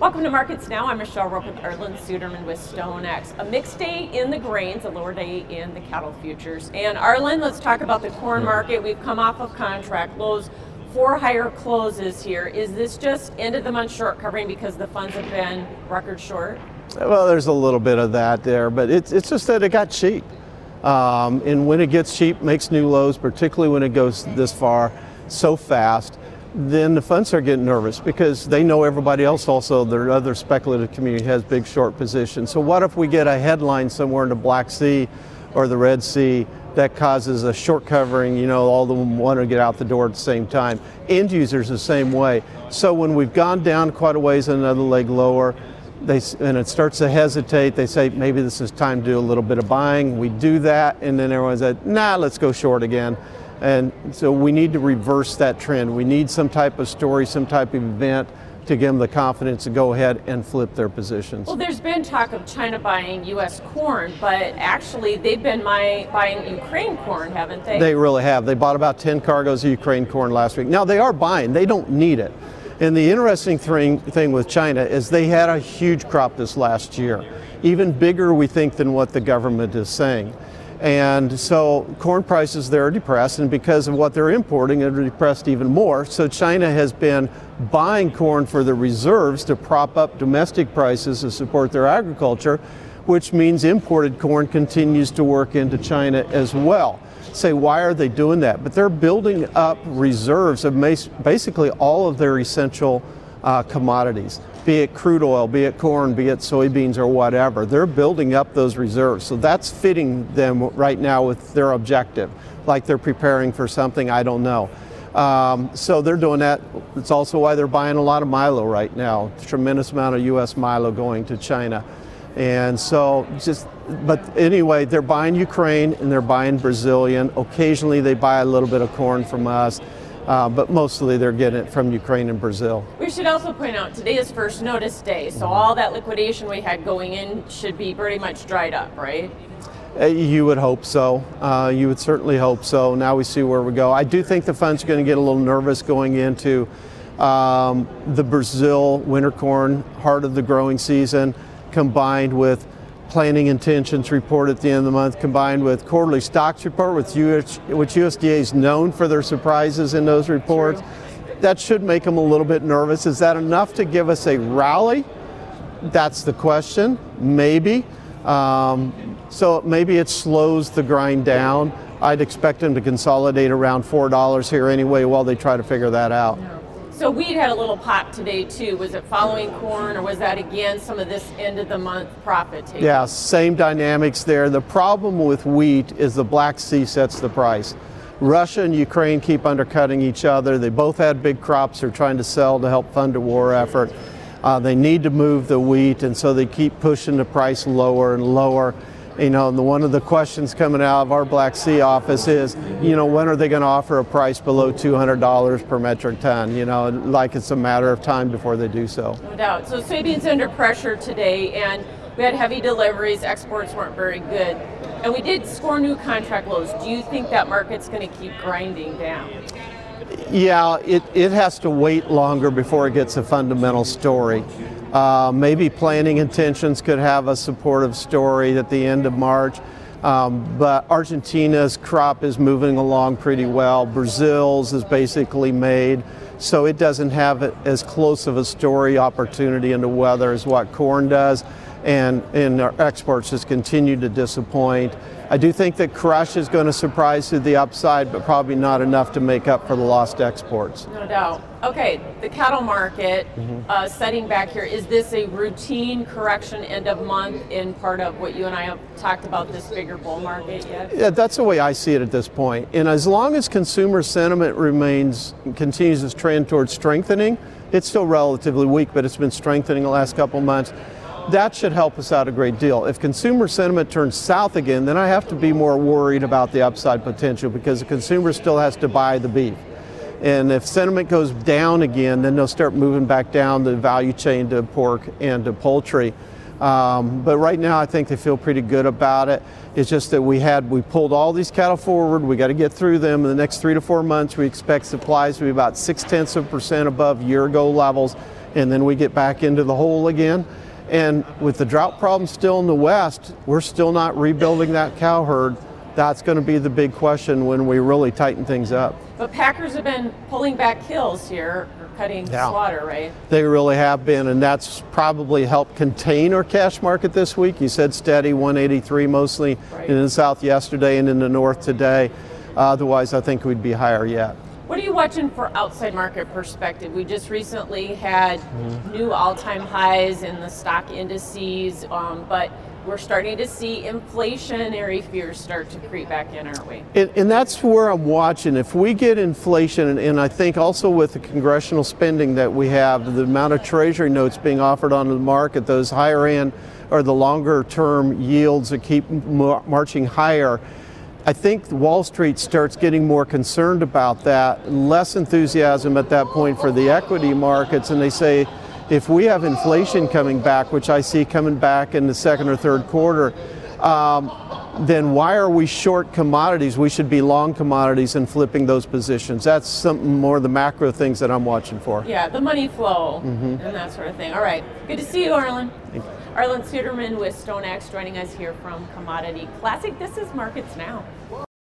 Welcome to Markets Now. I'm Michelle Rook with Arlan Suderman with StoneX. A mixed day in the grains, a lower day in the cattle futures. And Arlan, let's talk about the corn market. We've come off of contract lows, four higher closes here. Is this just end of the month short covering because the funds have been record short? Well, there's a little bit of that there, but it's just that it got cheap. And when it gets cheap, makes new lows, particularly when it goes this far so fast. Then the funds are getting nervous because they know everybody else also, their other speculative community has big short positions. So what if we get a headline somewhere in the Black Sea or the Red Sea that causes a short covering, you know, all of them want to get out the door at the same time. End users the same way. So when we've gone down quite a ways and another leg lower, and it starts to hesitate, they say maybe this is time to do a little bit of buying. We do that and then everyone said, nah, let's go short again. And so we need to reverse that trend. We need some type of story, some type of event to give them the confidence to go ahead and flip their positions. Well, there's been talk of China buying U.S. corn, but actually they've been buying Ukraine corn, haven't they? They really have. They bought about 10 cargoes of Ukraine corn last week. Now they are buying, they don't need it. And the interesting thing with China is they had a huge crop this last year, even bigger we think than what the government is saying. And so corn prices there are depressed, and because of what they're importing, they're depressed even more. So China has been buying corn for the reserves to prop up domestic prices to support their agriculture, which means imported corn continues to work into China as well. Say, why are they doing that? But they're building up reserves of basically all of their essential commodities, be it crude oil, be it corn, be it soybeans or whatever. They're building up those reserves. So that's fitting them right now with their objective, like they're preparing for something, I don't know. So they're doing that. It's also why they're buying a lot of Milo right now, tremendous amount of U.S. Milo going to China. And so but anyway, they're buying Ukraine and they're buying Brazilian. Occasionally they buy a little bit of corn from us. But mostly they're getting it from Ukraine and Brazil. We should also point out today is first notice day, so all that liquidation we had going in should be pretty much dried up, right? You would hope so. You would certainly hope so. Now we see where we go. I do think the funds are going to get a little nervous going into the Brazil winter corn, heart of the growing season, combined with planting intentions report at the end of the month, combined with quarterly stocks report, which USDA is known for their surprises in those reports. True. That should make them a little bit nervous. Is that enough to give us a rally? That's the question, maybe. So maybe it slows the grind down. I'd expect them to consolidate around $4 here anyway while they try to figure that out. No. So wheat had a little pop today too. Was it following corn, or was that again some of this end of the month profit taking? Yeah, same dynamics there. The problem with wheat is the Black Sea sets the price. Russia and Ukraine keep undercutting each other. They both had big crops. They're trying to sell to help fund a war effort. They need to move the wheat, and so they keep pushing the price lower and lower. You know, and one of the questions coming out of our Black Sea office is, you know, when are they going to offer a price below $200 per metric ton? You know, like it's a matter of time before they do so. No doubt. So soybeans under pressure today, and we had heavy deliveries, exports weren't very good. And we did score new contract lows. Do you think that market's going to keep grinding down? Yeah, it has to wait longer before it gets a fundamental story. Maybe planning intentions could have a supportive story at the end of March, but Argentina's crop is moving along pretty well. Brazil's is basically made, so it doesn't have as close of a story opportunity into weather as what corn does, and our exports just continue to disappoint. I do think that crush is going to surprise to the upside, but probably not enough to make up for the lost exports. No doubt. Okay, the cattle market setting back here, is this a routine correction end of month in part of what you and I have talked about, this bigger bull market yet? Yeah, that's the way I see it at this point. And as long as consumer sentiment continues this trend towards strengthening, it's still relatively weak, but it's been strengthening the last couple months. That should help us out a great deal. If consumer sentiment turns south again, then I have to be more worried about the upside potential because the consumer still has to buy the beef. And if sentiment goes down again, then they'll start moving back down the value chain to pork and to poultry. But right now I think they feel pretty good about it. It's just that we pulled all these cattle forward. We got to get through them. In the next 3 to 4 months, we expect supplies to be about 0.6% above year-ago levels. and then we get back into the hole again. And with the drought problem still in the West, we're still not rebuilding that cow herd. That's going to be the big question when we really tighten things up. But packers have been pulling back hills here, or cutting slaughter, right? They really have been, and that's probably helped contain our cash market this week. You said steady 183 mostly in the south yesterday and in the north today. Otherwise, I think we'd be higher yet. What are you watching for outside market perspective? We just recently had new all-time highs in the stock indices, but we're starting to see inflationary fears start to creep back in, aren't we? And that's where I'm watching. If we get inflation, and I think also with the congressional spending that we have, the amount of Treasury notes being offered on the market, those higher end or the longer term yields that keep marching higher, I think Wall Street starts getting more concerned about that, less enthusiasm at that point for the equity markets, and they say, if we have inflation coming back, which I see coming back in the second or third quarter, then why are we short commodities? We should be long commodities and flipping those positions. That's something more the macro things that I'm watching for. Yeah, the money flow and that sort of thing. All right, good to see you, Arlan. Thank you. Arlan Suderman with StoneX joining us here from Commodity Classic. This is Markets Now.